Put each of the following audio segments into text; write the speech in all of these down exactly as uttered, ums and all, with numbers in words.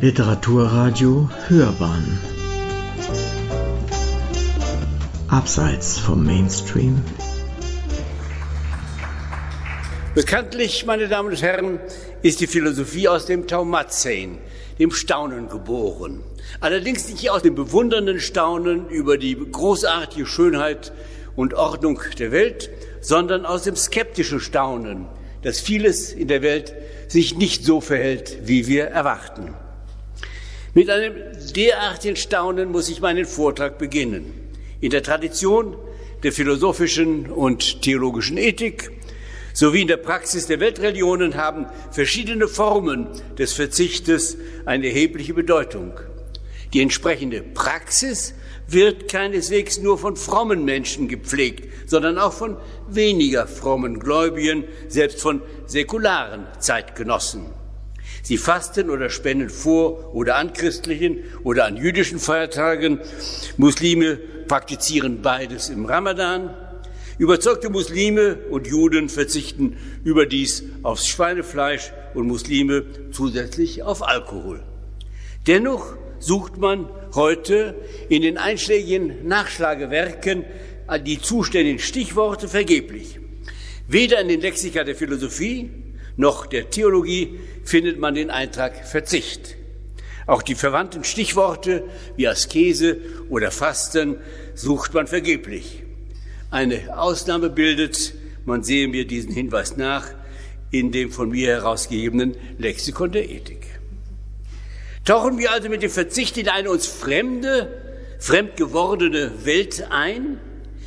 Literaturradio Hörbahn. Abseits vom Mainstream. Bekanntlich, meine Damen und Herren, ist die Philosophie aus dem Thaumazein, dem Staunen, geboren. Allerdings nicht aus dem bewundernden Staunen über die großartige Schönheit und Ordnung der Welt, sondern aus dem skeptischen Staunen, dass vieles in der Welt sich nicht so verhält, wie wir erwarten. Mit einem derartigen Staunen muss ich meinen Vortrag beginnen. In der Tradition der philosophischen und theologischen Ethik sowie in der Praxis der Weltreligionen haben verschiedene Formen des Verzichtes eine erhebliche Bedeutung. Die entsprechende Praxis wird keineswegs nur von frommen Menschen gepflegt, sondern auch von weniger frommen Gläubigen, selbst von säkularen Zeitgenossen. Sie fasten oder spenden vor oder an christlichen oder an jüdischen Feiertagen. Muslime praktizieren beides im Ramadan. Überzeugte Muslime und Juden verzichten überdies aufs Schweinefleisch und Muslime zusätzlich auf Alkohol. Dennoch sucht man heute in den einschlägigen Nachschlagewerken die zuständigen Stichworte vergeblich. Weder in den Lexika der Philosophie noch der Theologie findet man den Eintrag Verzicht. Auch die verwandten Stichworte wie Askese oder Fasten sucht man vergeblich. Eine Ausnahme bildet, man sehe mir diesen Hinweis nach, in dem von mir herausgegebenen Lexikon der Ethik. Tauchen wir also mit dem Verzicht in eine uns fremde, fremd gewordene Welt ein,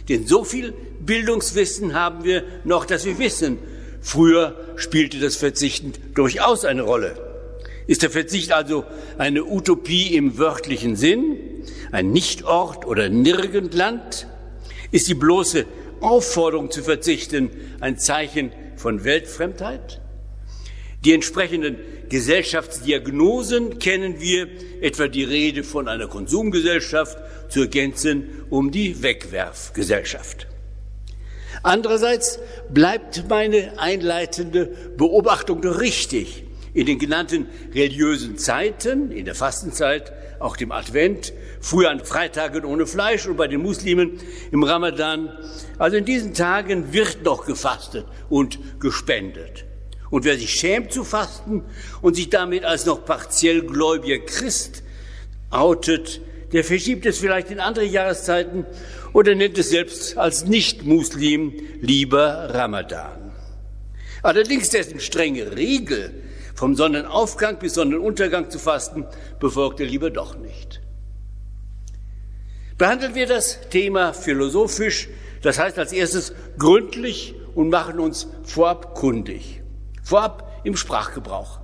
denn so viel Bildungswissen haben wir noch, dass wir wissen, früher spielte das Verzichten durchaus eine Rolle. Ist der Verzicht also eine Utopie im wörtlichen Sinn, ein Nichtort oder Nirgendland? Ist die bloße Aufforderung zu verzichten ein Zeichen von Weltfremdheit? Die entsprechenden Gesellschaftsdiagnosen kennen wir, etwa die Rede von einer Konsumgesellschaft zu ergänzen um die Wegwerfgesellschaft. Andererseits bleibt meine einleitende Beobachtung doch richtig. In den genannten religiösen Zeiten, in der Fastenzeit, auch dem Advent, früher an Freitagen ohne Fleisch und bei den Muslimen im Ramadan, also in diesen Tagen wird noch gefastet und gespendet. Und wer sich schämt zu fasten und sich damit als noch partiell gläubiger Christ outet, der verschiebt es vielleicht in andere Jahreszeiten oder nennt es selbst als Nicht-Muslim lieber Ramadan. Allerdings dessen strenge Regel, vom Sonnenaufgang bis Sonnenuntergang zu fasten, befolgt er lieber doch nicht. Behandeln wir das Thema philosophisch, das heißt als erstes gründlich, und machen uns vorab kundig, vorab im Sprachgebrauch.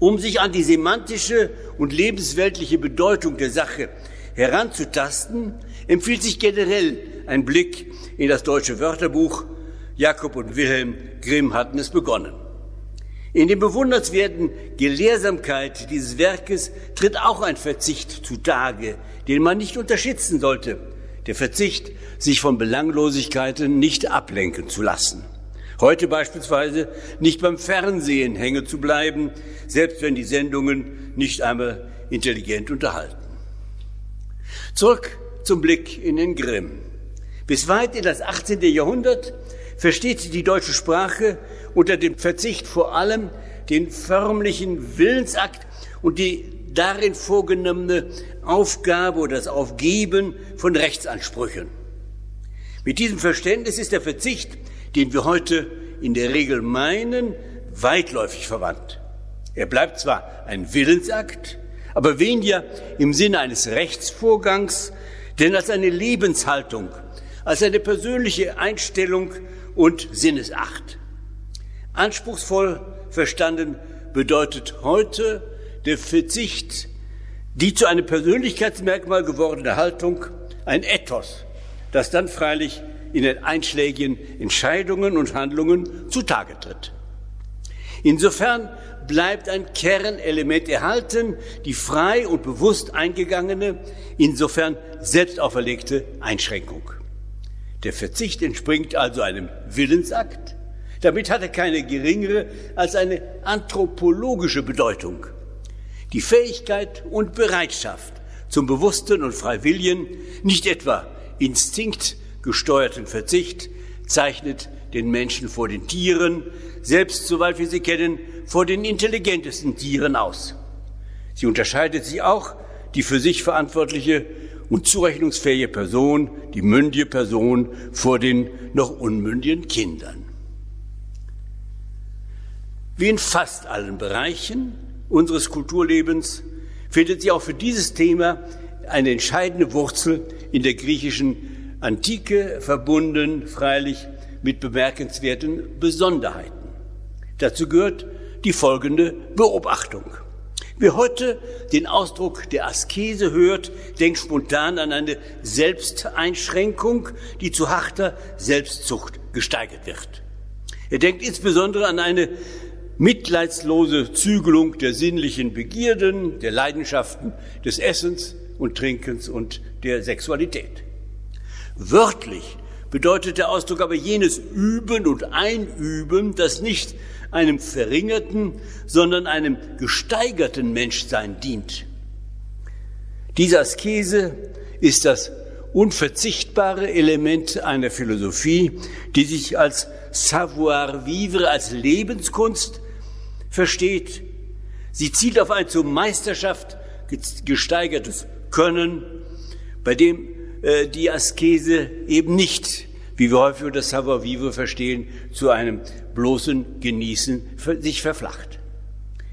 Um sich an die semantische und lebensweltliche Bedeutung der Sache heranzutasten, empfiehlt sich generell ein Blick in das deutsche Wörterbuch. Jakob und Wilhelm Grimm hatten es begonnen. In dem bewundernswerten Gelehrsamkeit dieses Werkes tritt auch ein Verzicht zutage, den man nicht unterschätzen sollte. Der Verzicht, sich von Belanglosigkeiten nicht ablenken zu lassen. Heute beispielsweise nicht beim Fernsehen hängen zu bleiben, selbst wenn die Sendungen nicht einmal intelligent unterhalten. Zurück zum Blick in den Grimm. Bis weit in das achtzehnte Jahrhundert versteht die deutsche Sprache unter dem Verzicht vor allem den förmlichen Willensakt und die darin vorgenommene Aufgabe oder das Aufgeben von Rechtsansprüchen. Mit diesem Verständnis ist der Verzicht, den wir heute in der Regel meinen, weitläufig verwandt. Er bleibt zwar ein Willensakt, aber weniger im Sinne eines Rechtsvorgangs, denn als eine Lebenshaltung, als eine persönliche Einstellung und Sinnesacht. Anspruchsvoll verstanden bedeutet heute der Verzicht die zu einem Persönlichkeitsmerkmal gewordene Haltung, ein Ethos, das dann freilich in den einschlägigen Entscheidungen und Handlungen zutage tritt. Insofern bleibt ein Kernelement erhalten, die frei und bewusst eingegangene, insofern selbst auferlegte Einschränkung. Der Verzicht entspringt also einem Willensakt. Damit hat er keine geringere als eine anthropologische Bedeutung. die Fähigkeit und Bereitschaft zum bewussten und freiwilligen, nicht etwa instinktgesteuerten Verzicht, zeichnet den Menschen vor den Tieren, selbst soweit wir sie kennen, vor den intelligentesten Tieren aus. Sie unterscheidet sie auch die für sich verantwortliche und zurechnungsfähige Person, die mündige Person, vor den noch unmündigen Kindern. Wie in fast allen Bereichen unseres Kulturlebens findet sie auch für dieses Thema eine entscheidende Wurzel in der griechischen Antike, verbunden freilich mit bemerkenswerten Besonderheiten. Dazu gehört die folgende Beobachtung. Wer heute den Ausdruck der Askese hört, denkt spontan an eine Selbsteinschränkung, die zu harter Selbstzucht gesteigert wird. Er denkt insbesondere an eine mitleidslose Zügelung der sinnlichen Begierden, der Leidenschaften, des Essens und Trinkens und der Sexualität. Wörtlich bedeutet der Ausdruck aber jenes Üben und Einüben, das nicht einem verringerten, sondern einem gesteigerten Menschsein dient. Diese Askese ist das unverzichtbare Element einer Philosophie, die sich als Savoir-vivre, als Lebenskunst versteht. Sie zielt auf ein zur Meisterschaft gesteigertes Können, bei dem äh, die Askese eben nicht, wie wir häufig unter Savoir-vivre verstehen, zu einem bloßen Genießen sich verflacht.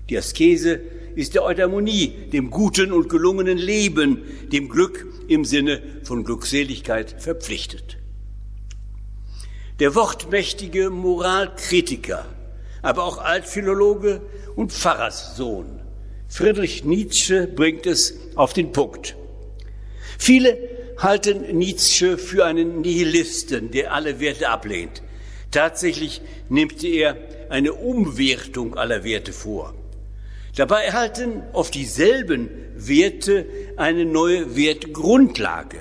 Die Askese ist der Eudaimonie, dem guten und gelungenen Leben, dem Glück im Sinne von Glückseligkeit verpflichtet. Der wortmächtige Moralkritiker, aber auch Altphilologe und Pfarrerssohn Friedrich Nietzsche bringt es auf den Punkt. Viele halten Nietzsche für einen Nihilisten, der alle Werte ablehnt. Tatsächlich nimmt er eine Umwertung aller Werte vor. Dabei erhalten oft dieselben Werte eine neue Wertgrundlage.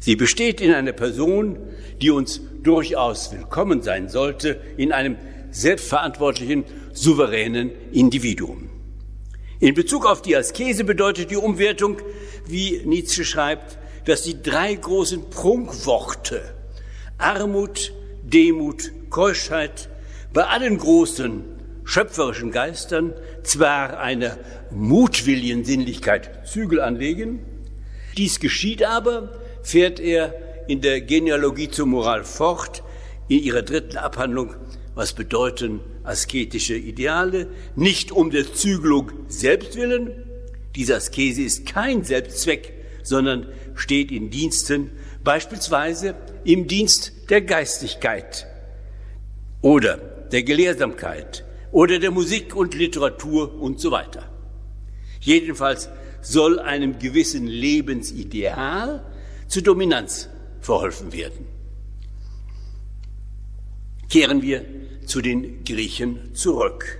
Sie besteht in einer Person, die uns durchaus willkommen sein sollte, in einem selbstverantwortlichen, souveränen Individuum. In Bezug auf die Askese bedeutet die Umwertung, wie Nietzsche schreibt, dass die drei großen Prunkworte Armut, Demut, Keuschheit bei allen großen schöpferischen Geistern zwar einer mutwilligen Sinnlichkeit Zügel anlegen, dies geschieht aber, fährt er in der Genealogie zur Moral fort, in ihrer dritten Abhandlung, was bedeuten asketische Ideale, nicht um der Zügelung selbst willen, diese Askese ist kein Selbstzweck, sondern steht in Diensten, beispielsweise im Dienst der Geistigkeit oder der Gelehrsamkeit oder der Musik und Literatur und so weiter. Jedenfalls soll einem gewissen Lebensideal zur Dominanz verholfen werden. Kehren wir zu den Griechen zurück.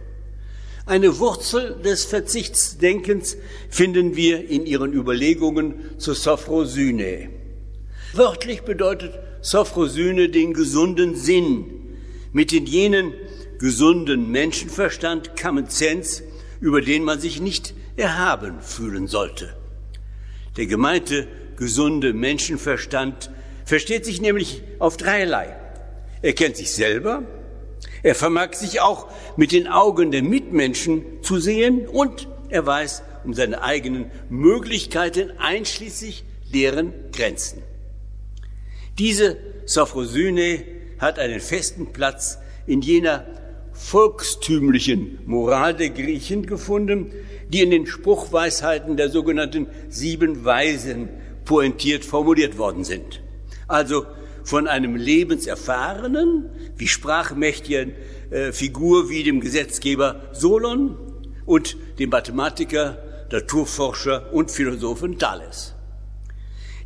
Eine Wurzel des Verzichtsdenkens finden wir in ihren Überlegungen zur Sophrosyne. Wörtlich bedeutet Sophrosyne den gesunden Sinn, mit in jenen gesunden Menschenverstand, Common Sense, über den man sich nicht erhaben fühlen sollte. Der gemeinte gesunde Menschenverstand versteht sich nämlich auf dreierlei. Er kennt sich selber, er vermag sich auch mit den Augen der Mitmenschen zu sehen und er weiß um seine eigenen Möglichkeiten, einschließlich deren Grenzen. Diese Sophrosyne hat einen festen Platz in jener volkstümlichen Moral der Griechen gefunden, die in den Spruchweisheiten der sogenannten sieben Weisen pointiert formuliert worden sind. Also von einem lebenserfahrenen, wie sprachmächtigen äh, Figur wie dem Gesetzgeber Solon und dem Mathematiker, Naturforscher und Philosophen Thales.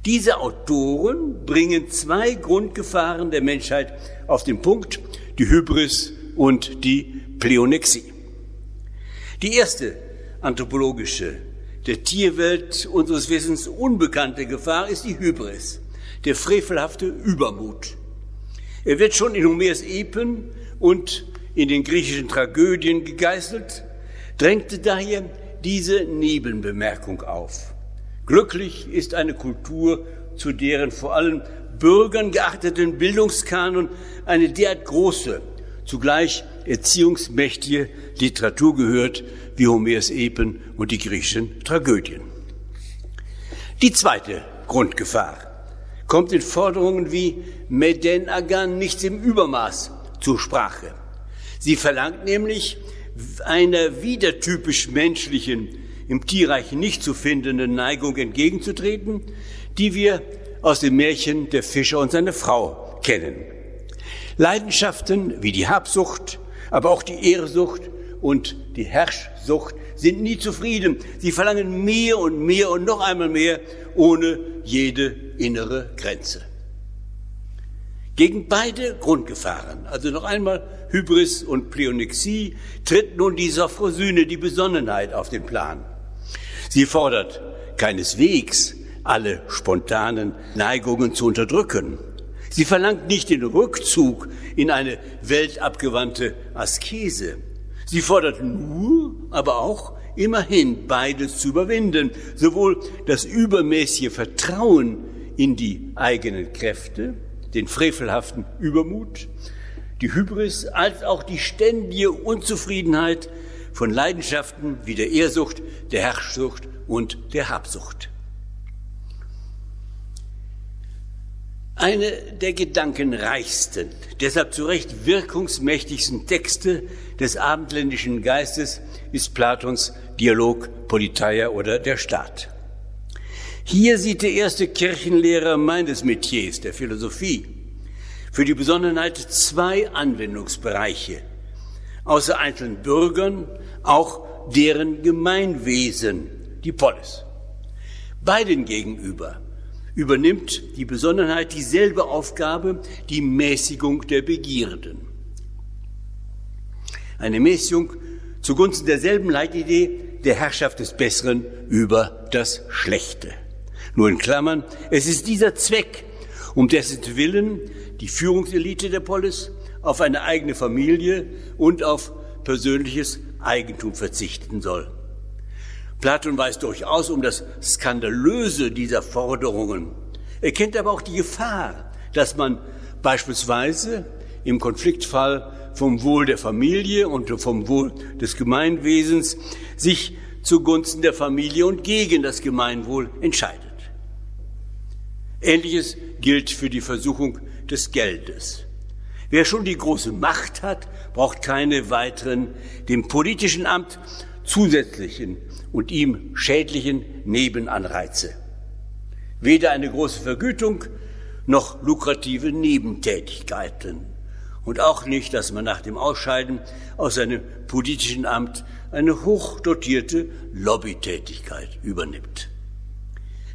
Diese Autoren bringen zwei Grundgefahren der Menschheit auf den Punkt, die Hybris und die Pleonexie. Die erste anthropologische, der Tierwelt unseres Wissens unbekannte Gefahr ist die Hybris, der frevelhafte Übermut. Er wird schon in Homers Epen und in den griechischen Tragödien gegeißelt, drängte daher diese Nebenbemerkung auf. Glücklich ist eine Kultur, zu deren vor allem Bürgern geachteten Bildungskanon eine derart große, zugleich erziehungsmächtige Literatur gehört, wie Homers Epen und die griechischen Tragödien. Die zweite Grundgefahr kommt in Forderungen wie Meden Agan nicht im Übermaß zur Sprache. Sie verlangt nämlich einer wieder typisch menschlichen, im Tierreich nicht zu findenden Neigung entgegenzutreten, die wir aus dem Märchen Der Fischer und seine Frau kennen. Leidenschaften wie die Habsucht, aber auch die Ehrsucht und die Herrschsucht sind nie zufrieden. Sie verlangen mehr und mehr und noch einmal mehr, ohne jede innere Grenze. Gegen beide Grundgefahren, also noch einmal Hybris und Pleonexie, tritt nun die Sophrosyne, die Besonnenheit, auf den Plan. Sie fordert keineswegs, alle spontanen Neigungen zu unterdrücken. Sie verlangt nicht den Rückzug in eine weltabgewandte Askese. Sie fordert nur, aber auch immerhin beides zu überwinden, sowohl das übermäßige Vertrauen in die eigenen Kräfte, den frevelhaften Übermut, die Hybris, als auch die ständige Unzufriedenheit von Leidenschaften wie der Ehrsucht, der Herrschsucht und der Habsucht. Eine der gedankenreichsten, deshalb zu Recht wirkungsmächtigsten Texte des abendländischen Geistes ist Platons Dialog Politeia oder der Staat. Hier sieht der erste Kirchenlehrer meines Metiers, der Philosophie, für die Besonnenheit zwei Anwendungsbereiche. Außer einzelnen Bürgern auch deren Gemeinwesen, die Polis. Beiden gegenüber übernimmt die Besonnenheit dieselbe Aufgabe, die Mäßigung der Begierden. Eine Mäßigung zugunsten derselben Leitidee der Herrschaft des Besseren über das Schlechte. Nur in Klammern, es ist dieser Zweck, um dessen Willen die Führungselite der Polis auf eine eigene Familie und auf persönliches Eigentum verzichten soll. Platon weiß durchaus um das Skandalöse dieser Forderungen. Er kennt aber auch die Gefahr, dass man beispielsweise im Konfliktfall vom Wohl der Familie und vom Wohl des Gemeinwesens sich zugunsten der Familie und gegen das Gemeinwohl entscheidet. Ähnliches gilt für die Versuchung des Geldes. Wer schon die große Macht hat, braucht keine weiteren, dem politischen Amt zusätzlichen und ihm schädlichen Nebenanreize. Weder eine große Vergütung noch lukrative Nebentätigkeiten. Und auch nicht, dass man nach dem Ausscheiden aus seinem politischen Amt eine hochdotierte Lobbytätigkeit übernimmt.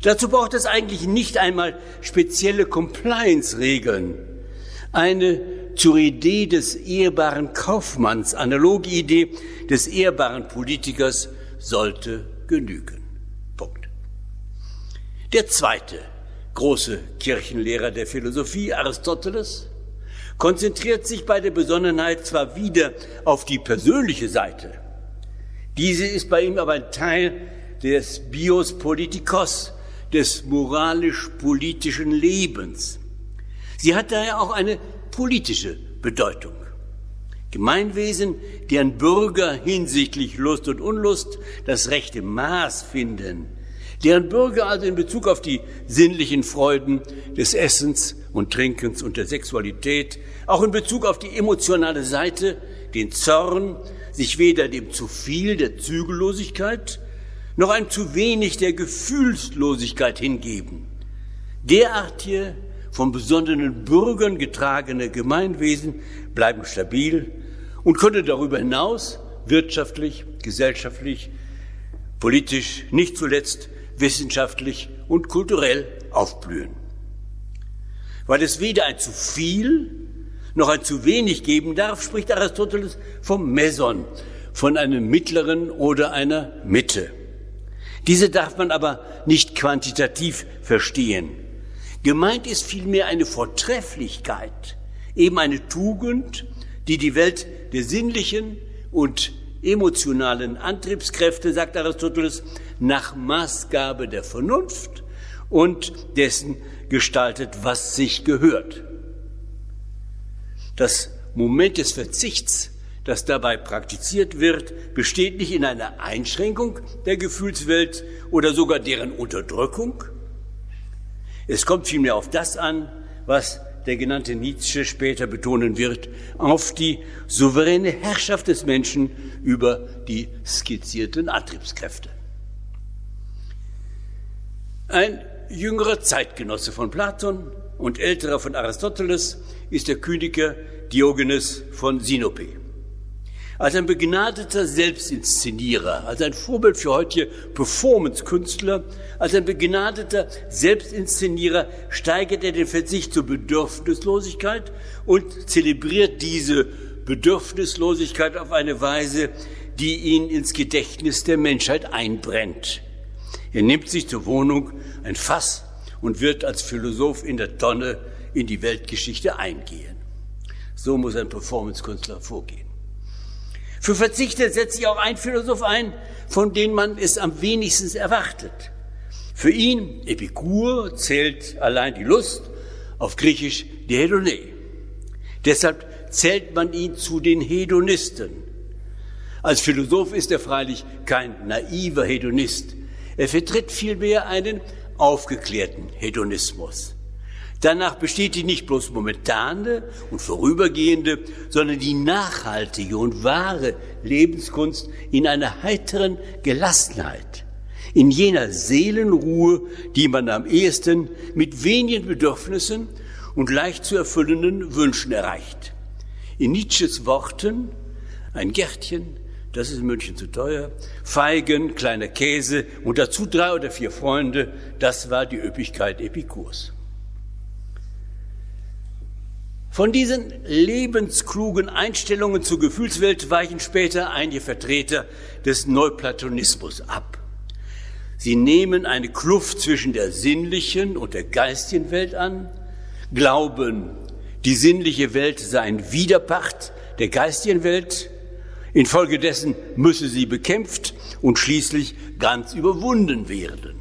Dazu braucht es eigentlich nicht einmal spezielle Compliance-Regeln. Eine zur Idee des ehrbaren Kaufmanns, analoge Idee des ehrbaren Politikers, sollte genügen. Punkt. Der zweite große Kirchenlehrer der Philosophie, Aristoteles, konzentriert sich bei der Besonnenheit zwar wieder auf die persönliche Seite. Diese ist bei ihm aber ein Teil des Bios politikos, des moralisch-politischen Lebens. Sie hat daher auch eine politische Bedeutung. Gemeinwesen, deren Bürger hinsichtlich Lust und Unlust das rechte Maß finden, deren Bürger also in Bezug auf die sinnlichen Freuden des Essens und Trinkens und der Sexualität, auch in Bezug auf die emotionale Seite, den Zorn, sich weder dem zu viel der Zügellosigkeit noch einem zu wenig der Gefühlslosigkeit hingeben. Derartige von besonnenen Bürgern getragene Gemeinwesen bleiben stabil und können darüber hinaus wirtschaftlich, gesellschaftlich, politisch, nicht zuletzt wissenschaftlich und kulturell aufblühen. Weil es weder ein zu viel noch ein zu wenig geben darf, spricht Aristoteles vom Meson, von einem mittleren oder einer Mitte. Diese darf man aber nicht quantitativ verstehen. Gemeint ist vielmehr eine Vortrefflichkeit, eben eine Tugend, die die Welt der sinnlichen und emotionalen Antriebskräfte, sagt Aristoteles, nach Maßgabe der Vernunft und dessen gestaltet, was sich gehört. Das Moment des Verzichts, das dabei praktiziert wird, besteht nicht in einer Einschränkung der Gefühlswelt oder sogar deren Unterdrückung. Es kommt vielmehr auf das an, was der genannte Nietzsche später betonen wird, auf die souveräne Herrschaft des Menschen über die skizzierten Antriebskräfte. Ein jüngerer Zeitgenosse von Platon und älterer von Aristoteles ist der Kyniker Diogenes von Sinope. Als ein begnadeter Selbstinszenierer, als ein Vorbild für heutige Performance-Künstler, als ein begnadeter Selbstinszenierer steigert er den Verzicht zur Bedürfnislosigkeit und zelebriert diese Bedürfnislosigkeit auf eine Weise, die ihn ins Gedächtnis der Menschheit einbrennt. Er nimmt sich zur Wohnung ein Fass und wird als Philosoph in der Tonne in die Weltgeschichte eingehen. So muss ein Performance-Künstler vorgehen. Für Verzichte setzt sich auch ein Philosoph ein, von dem man es am wenigsten erwartet. Für ihn, Epikur, zählt allein die Lust, auf Griechisch die Hedone. Deshalb zählt man ihn zu den Hedonisten. Als Philosoph ist er freilich kein naiver Hedonist. Er vertritt vielmehr einen aufgeklärten Hedonismus. Danach besteht die nicht bloß momentane und vorübergehende, sondern die nachhaltige und wahre Lebenskunst in einer heiteren Gelassenheit, in jener Seelenruhe, die man am ehesten mit wenigen Bedürfnissen und leicht zu erfüllenden Wünschen erreicht. In Nietzsches Worten, ein Gärtchen, das ist in München zu teuer, Feigen, kleiner Käse und dazu drei oder vier Freunde, das war die Üppigkeit Epikurs. Von diesen lebensklugen Einstellungen zur Gefühlswelt weichen später einige Vertreter des Neuplatonismus ab. Sie nehmen eine Kluft zwischen der sinnlichen und der geistigen Welt an, glauben, die sinnliche Welt sei ein Widerpart der geistigen Welt, infolgedessen müsse sie bekämpft und schließlich ganz überwunden werden.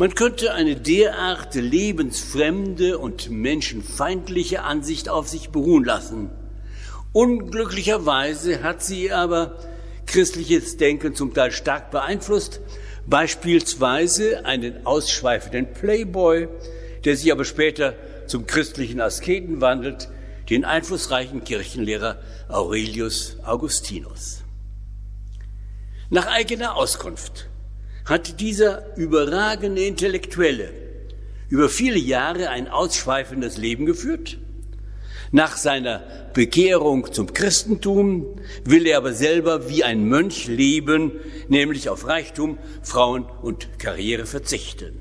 Man könnte eine derart lebensfremde und menschenfeindliche Ansicht auf sich beruhen lassen. Unglücklicherweise hat sie aber christliches Denken zum Teil stark beeinflusst, beispielsweise einen ausschweifenden Playboy, der sich aber später zum christlichen Asketen wandelt, den einflussreichen Kirchenlehrer Aurelius Augustinus. Nach eigener Auskunft hat dieser überragende Intellektuelle über viele Jahre ein ausschweifendes Leben geführt. Nach seiner Bekehrung zum Christentum will er aber selber wie ein Mönch leben, nämlich auf Reichtum, Frauen und Karriere verzichten.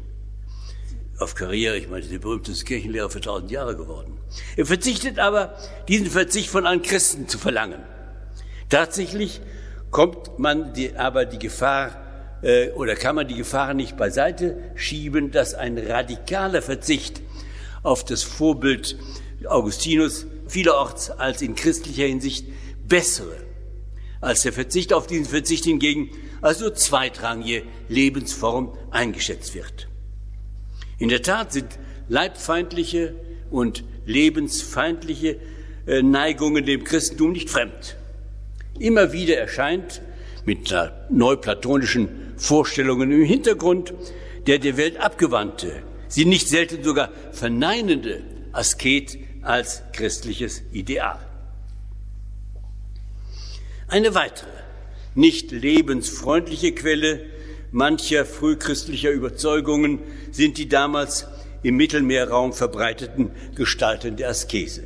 Auf Karriere, ich meine, der berühmteste Kirchenlehrer für tausend Jahre geworden. Er verzichtet aber, diesen Verzicht von allen Christen zu verlangen. Tatsächlich kommt man die, aber die Gefahr, oder kann man die Gefahr nicht beiseite schieben, dass ein radikaler Verzicht auf das Vorbild Augustinus vielerorts als in christlicher Hinsicht bessere, als der Verzicht auf diesen Verzicht hingegen als nur zweitrangige Lebensform eingeschätzt wird. In der Tat sind leibfeindliche und lebensfeindliche Neigungen dem Christentum nicht fremd. Immer wieder erscheint mit neuplatonischen Vorstellungen im Hintergrund, der der Welt abgewandte, sie nicht selten sogar verneinende Asket als christliches Ideal. Eine weitere, nicht lebensfreundliche Quelle mancher frühchristlicher Überzeugungen sind die damals im Mittelmeerraum verbreiteten Gestalten der Askese.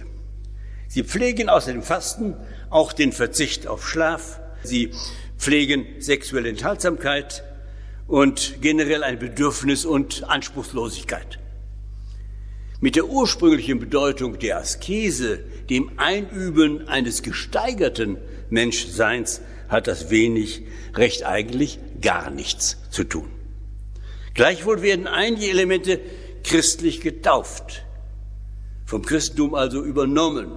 Sie pflegen außer dem Fasten auch den Verzicht auf Schlaf, sie pflegen sexuelle Enthaltsamkeit und generell ein Bedürfnis und Anspruchslosigkeit. Mit der ursprünglichen Bedeutung der Askese, dem Einüben eines gesteigerten Menschseins, hat das wenig, recht eigentlich gar nichts zu tun. Gleichwohl werden einige Elemente christlich getauft, vom Christentum also übernommen.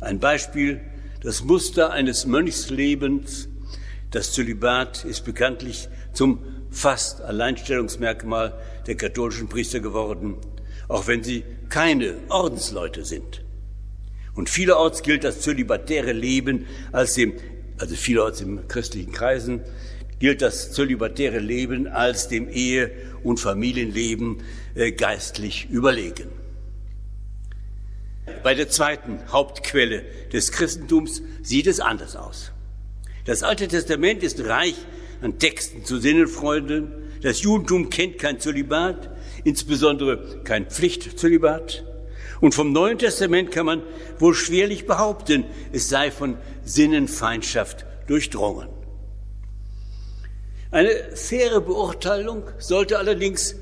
Ein Beispiel Das Muster eines Mönchslebens, das Zölibat, ist bekanntlich zum fast Alleinstellungsmerkmal der katholischen Priester geworden, auch wenn sie keine Ordensleute sind. Und vielerorts gilt das zölibatäre Leben als dem, also vielerorts in christlichen Kreisen, gilt das zölibatäre Leben als dem Ehe- und Familienleben äh, geistlich überlegen. Bei der zweiten Hauptquelle des Christentums sieht es anders aus. Das Alte Testament ist reich an Texten zu Sinnenfreunden. Das Judentum kennt kein Zölibat, insbesondere kein Pflichtzölibat. Und vom Neuen Testament kann man wohl schwerlich behaupten, es sei von Sinnenfeindschaft durchdrungen. Eine faire Beurteilung sollte allerdings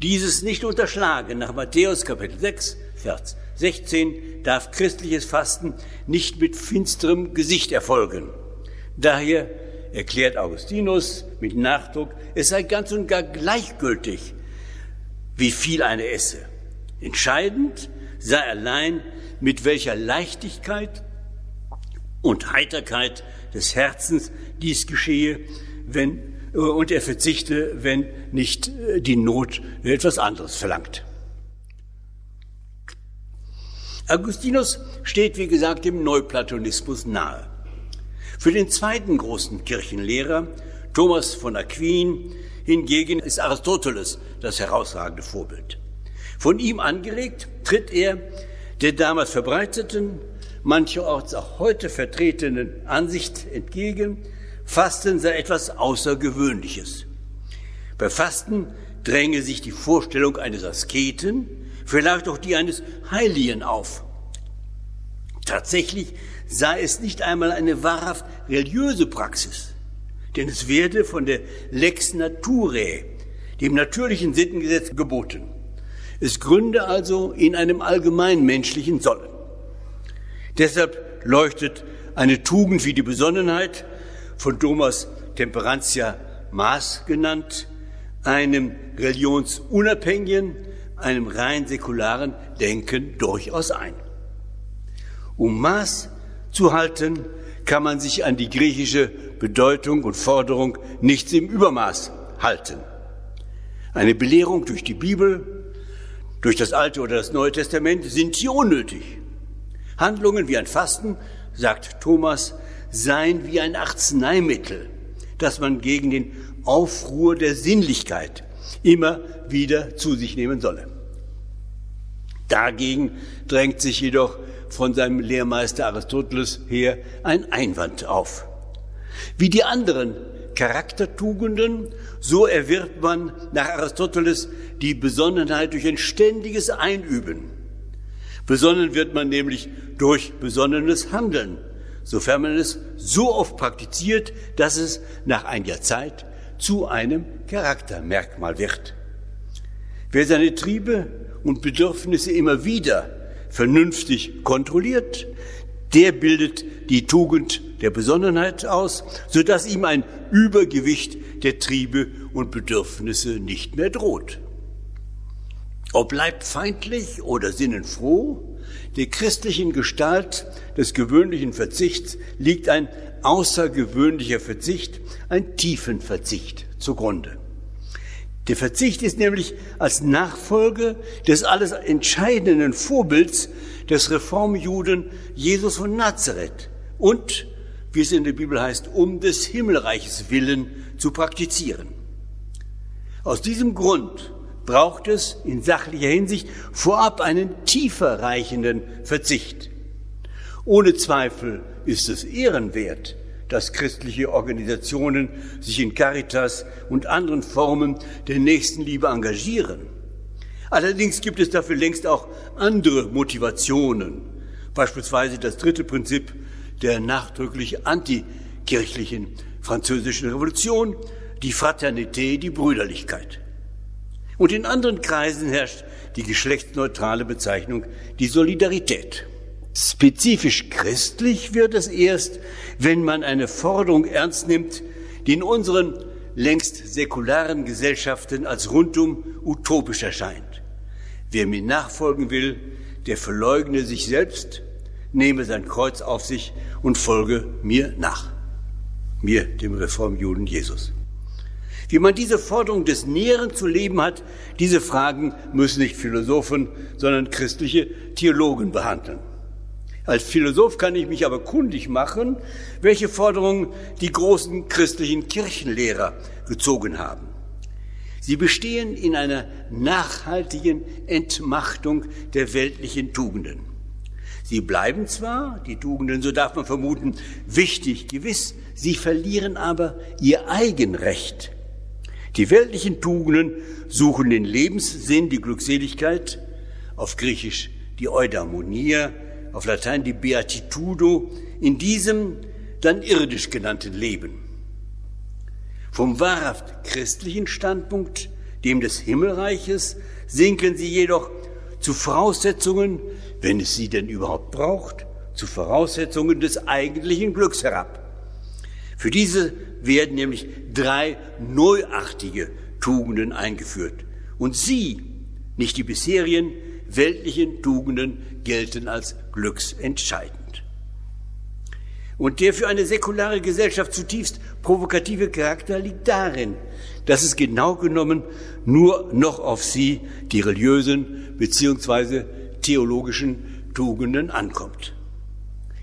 dieses nicht unterschlagen. Nach Matthäus Kapitel sechs, Vers sechzehn darf christliches Fasten nicht mit finsterem Gesicht erfolgen. Daher erklärt Augustinus mit Nachdruck, es sei ganz und gar gleichgültig, wie viel eine esse. Entscheidend sei allein, mit welcher Leichtigkeit und Heiterkeit des Herzens dies geschehe, wenn, und er verzichte, wenn nicht die Not etwas anderes verlangt. Augustinus steht, wie gesagt, dem Neuplatonismus nahe. Für den zweiten großen Kirchenlehrer, Thomas von Aquin, hingegen ist Aristoteles das herausragende Vorbild. Von ihm angeregt tritt er der damals verbreiteten, mancherorts auch heute vertretenen Ansicht entgegen, Fasten sei etwas Außergewöhnliches. Bei Fasten dränge sich die Vorstellung eines Asketen, vielleicht auch die eines Heiligen auf. Tatsächlich sei es nicht einmal eine wahrhaft religiöse Praxis, denn es werde von der Lex Naturae, dem natürlichen Sittengesetz, geboten. Es gründe also in einem allgemeinmenschlichen Sollen. Deshalb leuchtet eine Tugend wie die Besonnenheit, von Thomas Temperantia Maß genannt, einem religionsunabhängigen, einem rein säkularen Denken durchaus ein. Um Maß zu halten, kann man sich an die griechische Bedeutung und Forderung nichts im Übermaß halten. Eine Belehrung durch die Bibel, durch das Alte oder das Neue Testament sind hier unnötig. Handlungen wie ein Fasten, sagt Thomas, seien wie ein Arzneimittel, das man gegen den Aufruhr der Sinnlichkeit immer wieder zu sich nehmen solle. Dagegen drängt sich jedoch von seinem Lehrmeister Aristoteles her ein Einwand auf. Wie die anderen Charaktertugenden, so erwirbt man nach Aristoteles die Besonnenheit durch ein ständiges Einüben. Besonnen wird man nämlich durch besonnenes Handeln, sofern man es so oft praktiziert, dass es nach einiger Zeit zu einem Charaktermerkmal wird. Wer seine Triebe und Bedürfnisse immer wieder vernünftig kontrolliert, der bildet die Tugend der Besonnenheit aus, sodass ihm ein Übergewicht der Triebe und Bedürfnisse nicht mehr droht. Ob leibfeindlich oder sinnenfroh, der christlichen Gestalt des gewöhnlichen Verzichts liegt ein außergewöhnlicher Verzicht, ein tiefen Verzicht zugrunde. Der Verzicht ist nämlich als Nachfolge des alles entscheidenden Vorbilds des Reformjuden Jesus von Nazareth und, wie es in der Bibel heißt, um des Himmelreiches willen zu praktizieren. Aus diesem Grund braucht es in sachlicher Hinsicht vorab einen tiefer reichenden Verzicht. Ohne Zweifel ist es ehrenwert, dass christliche Organisationen sich in Caritas und anderen Formen der Nächstenliebe engagieren. Allerdings gibt es dafür längst auch andere Motivationen, beispielsweise das dritte Prinzip der nachdrücklich antikirchlichen französischen Revolution, die Fraternité, die Brüderlichkeit. Und in anderen Kreisen herrscht die geschlechtsneutrale Bezeichnung, die Solidarität. Spezifisch christlich wird es erst, wenn man eine Forderung ernst nimmt, die in unseren längst säkularen Gesellschaften als rundum utopisch erscheint. Wer mir nachfolgen will, der verleugne sich selbst, nehme sein Kreuz auf sich und folge mir nach. Mir, dem Reformjuden Jesus. Wie man diese Forderung des Näheren zu leben hat, diese Fragen müssen nicht Philosophen, sondern christliche Theologen behandeln. Als Philosoph kann ich mich aber kundig machen, welche Forderungen die großen christlichen Kirchenlehrer gezogen haben. Sie bestehen in einer nachhaltigen Entmachtung der weltlichen Tugenden. Sie bleiben zwar, die Tugenden, so darf man vermuten, wichtig, gewiss, sie verlieren aber ihr Eigenrecht. Die weltlichen Tugenden suchen den Lebenssinn, die Glückseligkeit, auf Griechisch die Eudaimonia, auf Latein die Beatitudo, in diesem dann irdisch genannten Leben. Vom wahrhaft christlichen Standpunkt, dem des Himmelreiches, sinken sie jedoch zu Voraussetzungen, wenn es sie denn überhaupt braucht, zu Voraussetzungen des eigentlichen Glücks herab. Für diese werden nämlich drei neuartige Tugenden eingeführt. Und sie, nicht die bisherigen weltlichen Tugenden, gelten als glücksentscheidend. Und der für eine säkulare Gesellschaft zutiefst provokative Charakter liegt darin, dass es genau genommen nur noch auf sie, die religiösen bzw. theologischen Tugenden, ankommt.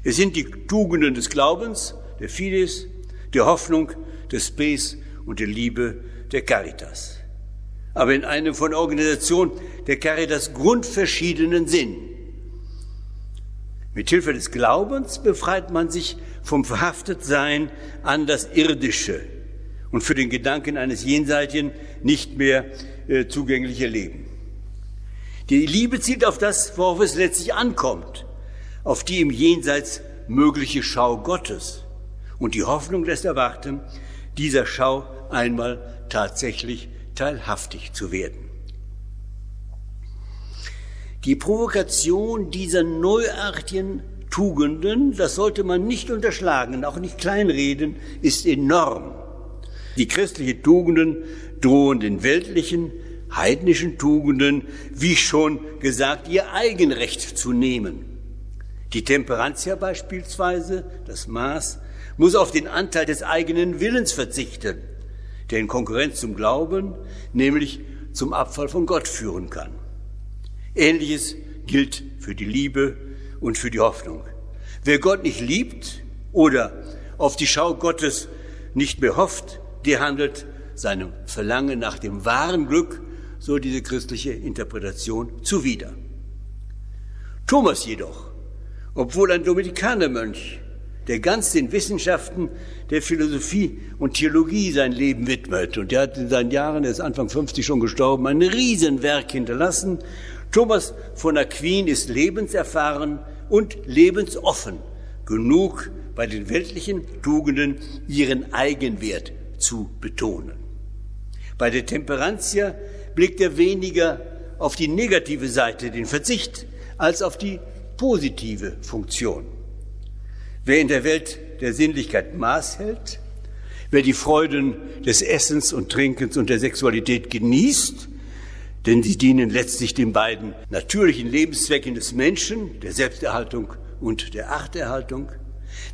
Es sind die Tugenden des Glaubens, der Fides, der Hoffnung, des Spes und der Liebe, der Caritas. Aber in einem von der Organisation der Caritas grundverschiedenen Sinn. Mit Hilfe des Glaubens befreit man sich vom Verhaftetsein an das Irdische und für den Gedanken eines jenseitigen, nicht mehr äh, zugänglichen Leben. Die Liebe zielt auf das, worauf es letztlich ankommt, auf die im Jenseits mögliche Schau Gottes. Und die Hoffnung lässt erwarten, dieser Schau einmal tatsächlich teilhaftig zu werden. Die Provokation dieser neuartigen Tugenden, das sollte man nicht unterschlagen, auch nicht kleinreden, ist enorm. Die christlichen Tugenden drohen den weltlichen, heidnischen Tugenden, wie schon gesagt, ihr Eigenrecht zu nehmen. Die Temperantia beispielsweise, das Maß, muss auf den Anteil des eigenen Willens verzichten, der in Konkurrenz zum Glauben, nämlich zum Abfall von Gott führen kann. Ähnliches gilt für die Liebe und für die Hoffnung. Wer Gott nicht liebt oder auf die Schau Gottes nicht mehr hofft, der handelt seinem Verlangen nach dem wahren Glück, so diese christliche Interpretation, zuwider. Thomas jedoch, obwohl ein Dominikanermönch, der ganz den Wissenschaften der Philosophie und Theologie sein Leben widmet. Und der hat in seinen Jahren, er ist Anfang fünfzig schon gestorben, ein Riesenwerk hinterlassen. Thomas von Aquin ist lebenserfahren und lebensoffen genug, bei den weltlichen Tugenden ihren Eigenwert zu betonen. Bei der Temperantia blickt er weniger auf die negative Seite, den Verzicht, als auf die positive Funktion. Wer in der Welt der Sinnlichkeit Maß hält, wer die Freuden des Essens und Trinkens und der Sexualität genießt, denn sie dienen letztlich den beiden natürlichen Lebenszwecken des Menschen, der Selbsterhaltung und der Achterhaltung.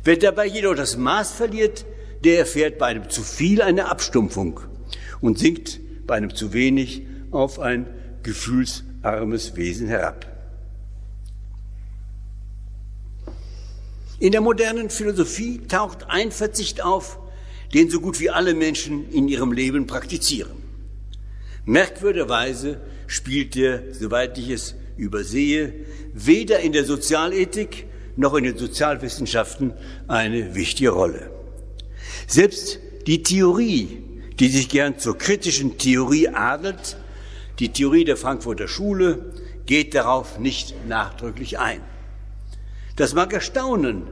Wer dabei jedoch das Maß verliert, der erfährt bei einem zu viel eine Abstumpfung und sinkt bei einem zu wenig auf ein gefühlsarmes Wesen herab. In der modernen Philosophie taucht ein Verzicht auf, den so gut wie alle Menschen in ihrem Leben praktizieren. Merkwürdigerweise spielt er, soweit ich es übersehe, weder in der Sozialethik noch in den Sozialwissenschaften eine wichtige Rolle. Selbst die Theorie, die sich gern zur kritischen Theorie adelt, die Theorie der Frankfurter Schule, geht darauf nicht nachdrücklich ein. Das mag erstaunen,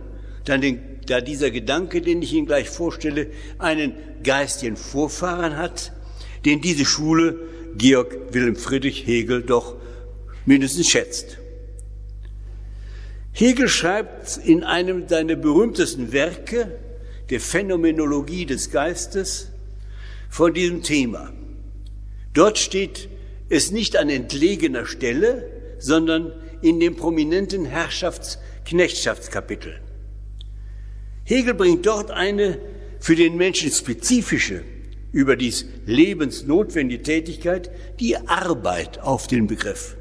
da dieser Gedanke, den ich Ihnen gleich vorstelle, einen geistigen Vorfahren hat, den diese Schule, Georg Wilhelm Friedrich Hegel, doch mindestens schätzt. Hegel schreibt in einem seiner berühmtesten Werke, der Phänomenologie des Geistes, von diesem Thema. Dort steht es nicht an entlegener Stelle, sondern in dem prominenten Herrschafts- Knechtschaftskapitel. Hegel bringt dort eine für den Menschen spezifische, überdies lebensnotwendige Tätigkeit, die Arbeit auf den Begriff.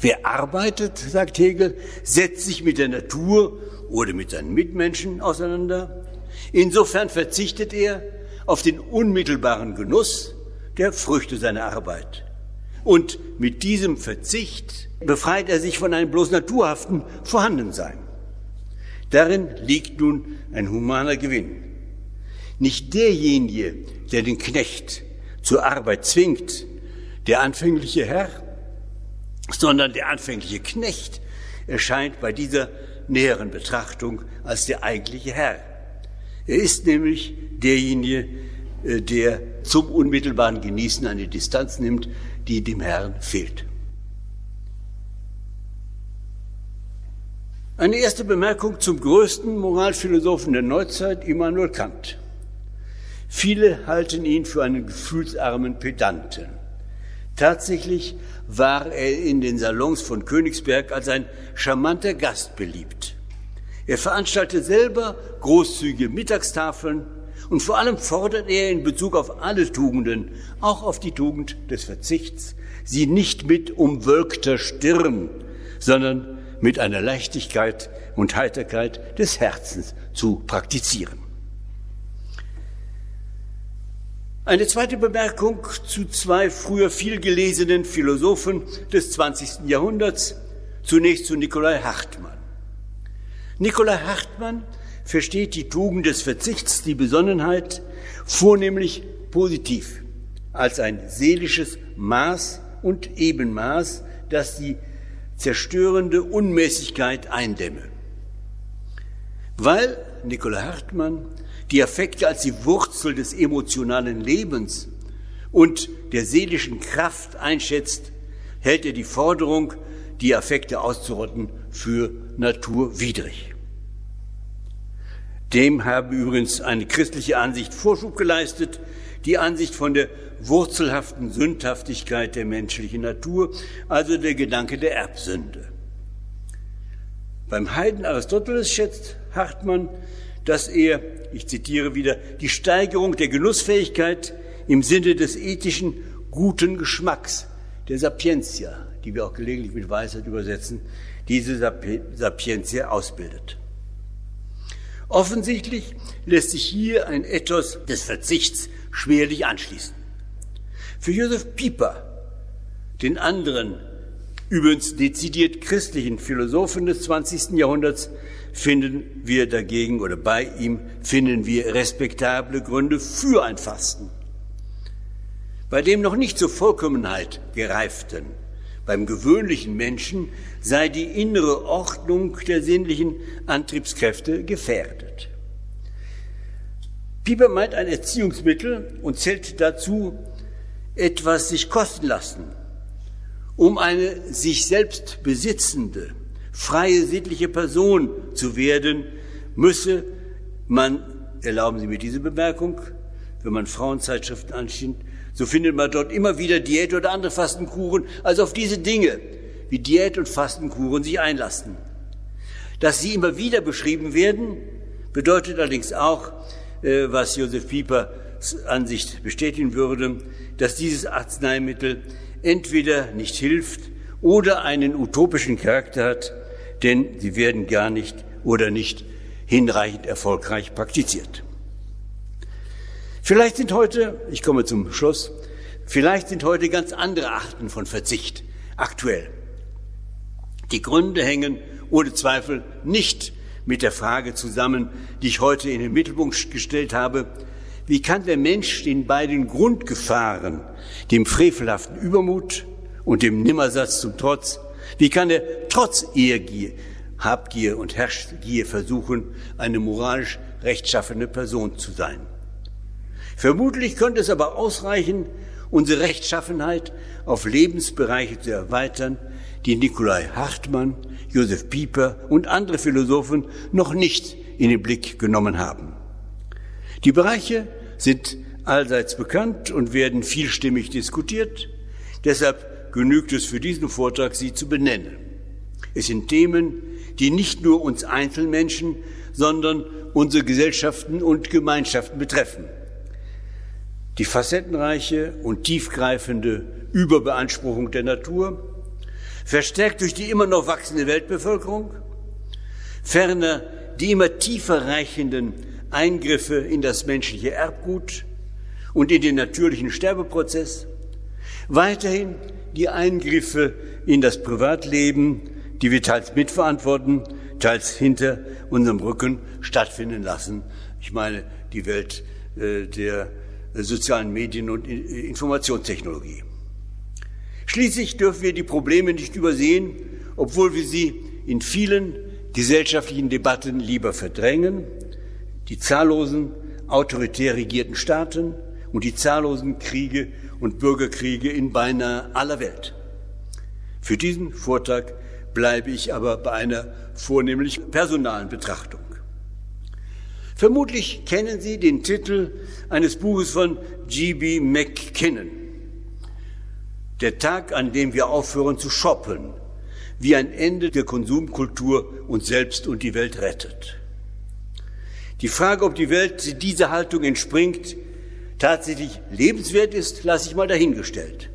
Wer arbeitet, sagt Hegel, setzt sich mit der Natur oder mit seinen Mitmenschen auseinander. Insofern verzichtet er auf den unmittelbaren Genuss der Früchte seiner Arbeit. Und mit diesem Verzicht befreit er sich von einem bloß naturhaften Vorhandensein. Darin liegt nun ein humaner Gewinn. Nicht derjenige, der den Knecht zur Arbeit zwingt, der anfängliche Herr, sondern der anfängliche Knecht erscheint bei dieser näheren Betrachtung als der eigentliche Herr. Er ist nämlich derjenige, der zum unmittelbaren Genießen eine Distanz nimmt, die dem Herrn fehlt. Eine erste Bemerkung zum größten Moralphilosophen der Neuzeit, Immanuel Kant. Viele halten ihn für einen gefühlsarmen Pedanten. Tatsächlich war er in den Salons von Königsberg als ein charmanter Gast beliebt. Er veranstaltete selber großzügige Mittagstafeln und vor allem fordert er in Bezug auf alle Tugenden, auch auf die Tugend des Verzichts, sie nicht mit umwölkter Stirn, sondern mit einer Leichtigkeit und Heiterkeit des Herzens zu praktizieren. Eine zweite Bemerkung zu zwei früher viel gelesenen Philosophen des zwanzigsten Jahrhunderts, zunächst zu Nikolai Hartmann. Nikolai Hartmann versteht die Tugend des Verzichts, die Besonnenheit, vornehmlich positiv, als ein seelisches Maß und Ebenmaß, das die zerstörende Unmäßigkeit eindämme. Weil Nikolai Hartmann die Affekte als die Wurzel des emotionalen Lebens und der seelischen Kraft einschätzt, hält er die Forderung, die Affekte auszurotten, für naturwidrig. Dem habe übrigens eine christliche Ansicht Vorschub geleistet, die Ansicht von der wurzelhaften Sündhaftigkeit der menschlichen Natur, also der Gedanke der Erbsünde. Beim Heiden Aristoteles schätzt Hartmann, dass er, ich zitiere wieder, die Steigerung der Genussfähigkeit im Sinne des ethischen guten Geschmacks, der Sapientia, die wir auch gelegentlich mit Weisheit übersetzen, diese Sapientia ausbildet. Offensichtlich lässt sich hier ein Ethos des Verzichts schwerlich anschließen. Für Josef Pieper, den anderen, übrigens dezidiert christlichen Philosophen des zwanzigsten Jahrhunderts, finden wir dagegen oder bei ihm finden wir respektable Gründe für ein Fasten. Bei dem noch nicht zur Vollkommenheit gereiften, beim gewöhnlichen Menschen sei die innere Ordnung der sinnlichen Antriebskräfte gefährdet. Pieper meint ein Erziehungsmittel und zählt dazu etwas sich kosten lassen, um eine sich selbst besitzende, freie sittliche Person zu werden, müsse man, erlauben Sie mir diese Bemerkung, wenn man Frauenzeitschriften anschaut, so findet man dort immer wieder Diät oder andere Fastenkuren, also auf diese Dinge wie Diät und Fastenkuren sich einlassen. Dass sie immer wieder beschrieben werden, bedeutet allerdings auch, was Josef Piepers Ansicht bestätigen würde, dass dieses Arzneimittel entweder nicht hilft oder einen utopischen Charakter hat, denn sie werden gar nicht oder nicht hinreichend erfolgreich praktiziert. Vielleicht sind heute, ich komme zum Schluss, vielleicht sind heute ganz andere Arten von Verzicht aktuell. Die Gründe hängen ohne Zweifel nicht mit der Frage zusammen, die ich heute in den Mittelpunkt gestellt habe: Wie kann der Mensch den beiden Grundgefahren, dem frevelhaften Übermut und dem Nimmersatz zum Trotz, wie kann er trotz Ehrgier, Habgier und Herrschgier versuchen, eine moralisch rechtschaffene Person zu sein? Vermutlich könnte es aber ausreichen, unsere Rechtschaffenheit auf Lebensbereiche zu erweitern, die Nikolai Hartmann, Josef Pieper und andere Philosophen noch nicht in den Blick genommen haben. Die Bereiche sind allseits bekannt und werden vielstimmig diskutiert, deshalb genügt es für diesen Vortrag, sie zu benennen. Es sind Themen, die nicht nur uns Einzelmenschen, sondern unsere Gesellschaften und Gemeinschaften betreffen. Die facettenreiche und tiefgreifende Überbeanspruchung der Natur, verstärkt durch die immer noch wachsende Weltbevölkerung, ferner die immer tiefer reichenden Eingriffe in das menschliche Erbgut und in den natürlichen Sterbeprozess, weiterhin die Eingriffe in das Privatleben, die wir teils mitverantworten, teils hinter unserem Rücken stattfinden lassen. Ich meine die Welt äh, der sozialen Medien und Informationstechnologie. Schließlich dürfen wir die Probleme nicht übersehen, obwohl wir sie in vielen gesellschaftlichen Debatten lieber verdrängen. Die zahllosen autoritär regierten Staaten und die zahllosen Kriege und Bürgerkriege in beinahe aller Welt. Für diesen Vortrag bleibe ich aber bei einer vornehmlich personalen Betrachtung. Vermutlich kennen Sie den Titel eines Buches von G B McKinnon. Der Tag, an dem wir aufhören zu shoppen, wie ein Ende der Konsumkultur uns selbst und die Welt rettet. Die Frage, ob die Welt dieser Haltung entspringt, tatsächlich lebenswert ist, lasse ich mal dahingestellt.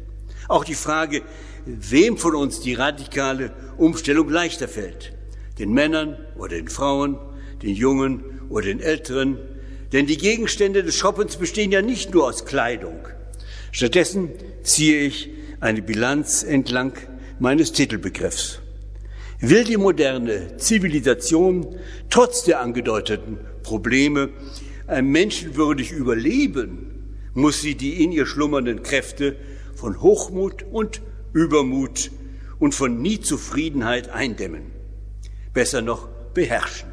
Auch die Frage, wem von uns die radikale Umstellung leichter fällt, den Männern oder den Frauen, den Jungen oder den Älteren, denn die Gegenstände des Shoppens bestehen ja nicht nur aus Kleidung. Stattdessen ziehe ich eine Bilanz entlang meines Titelbegriffs. Will die moderne Zivilisation trotz der angedeuteten Probleme menschenwürdig überleben, muss sie die in ihr schlummernden Kräfte von Hochmut und Übermut und von Niezufriedenheit eindämmen, besser noch beherrschen.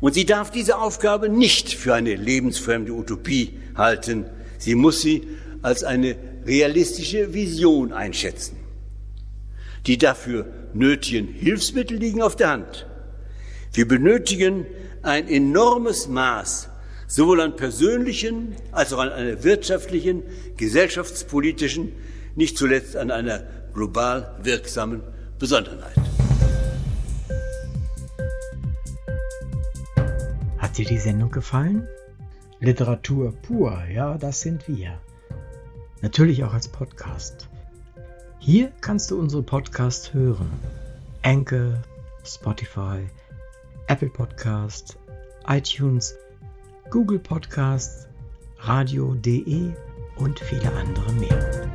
Und sie darf diese Aufgabe nicht für eine lebensfremde Utopie halten. Sie muss sie als eine realistische Vision einschätzen. Die dafür nötigen Hilfsmittel liegen auf der Hand. Wir benötigen ein enormes Maß sowohl an persönlichen als auch an einer wirtschaftlichen, gesellschaftspolitischen, nicht zuletzt an einer global wirksamen Besonderheit. Hat dir die Sendung gefallen? Literatur pur, ja, das sind wir. Natürlich auch als Podcast. Hier kannst du unsere Podcasts hören. Anchor, Spotify, Apple Podcasts, iTunes, Google Podcasts, radio punkt de und viele andere mehr.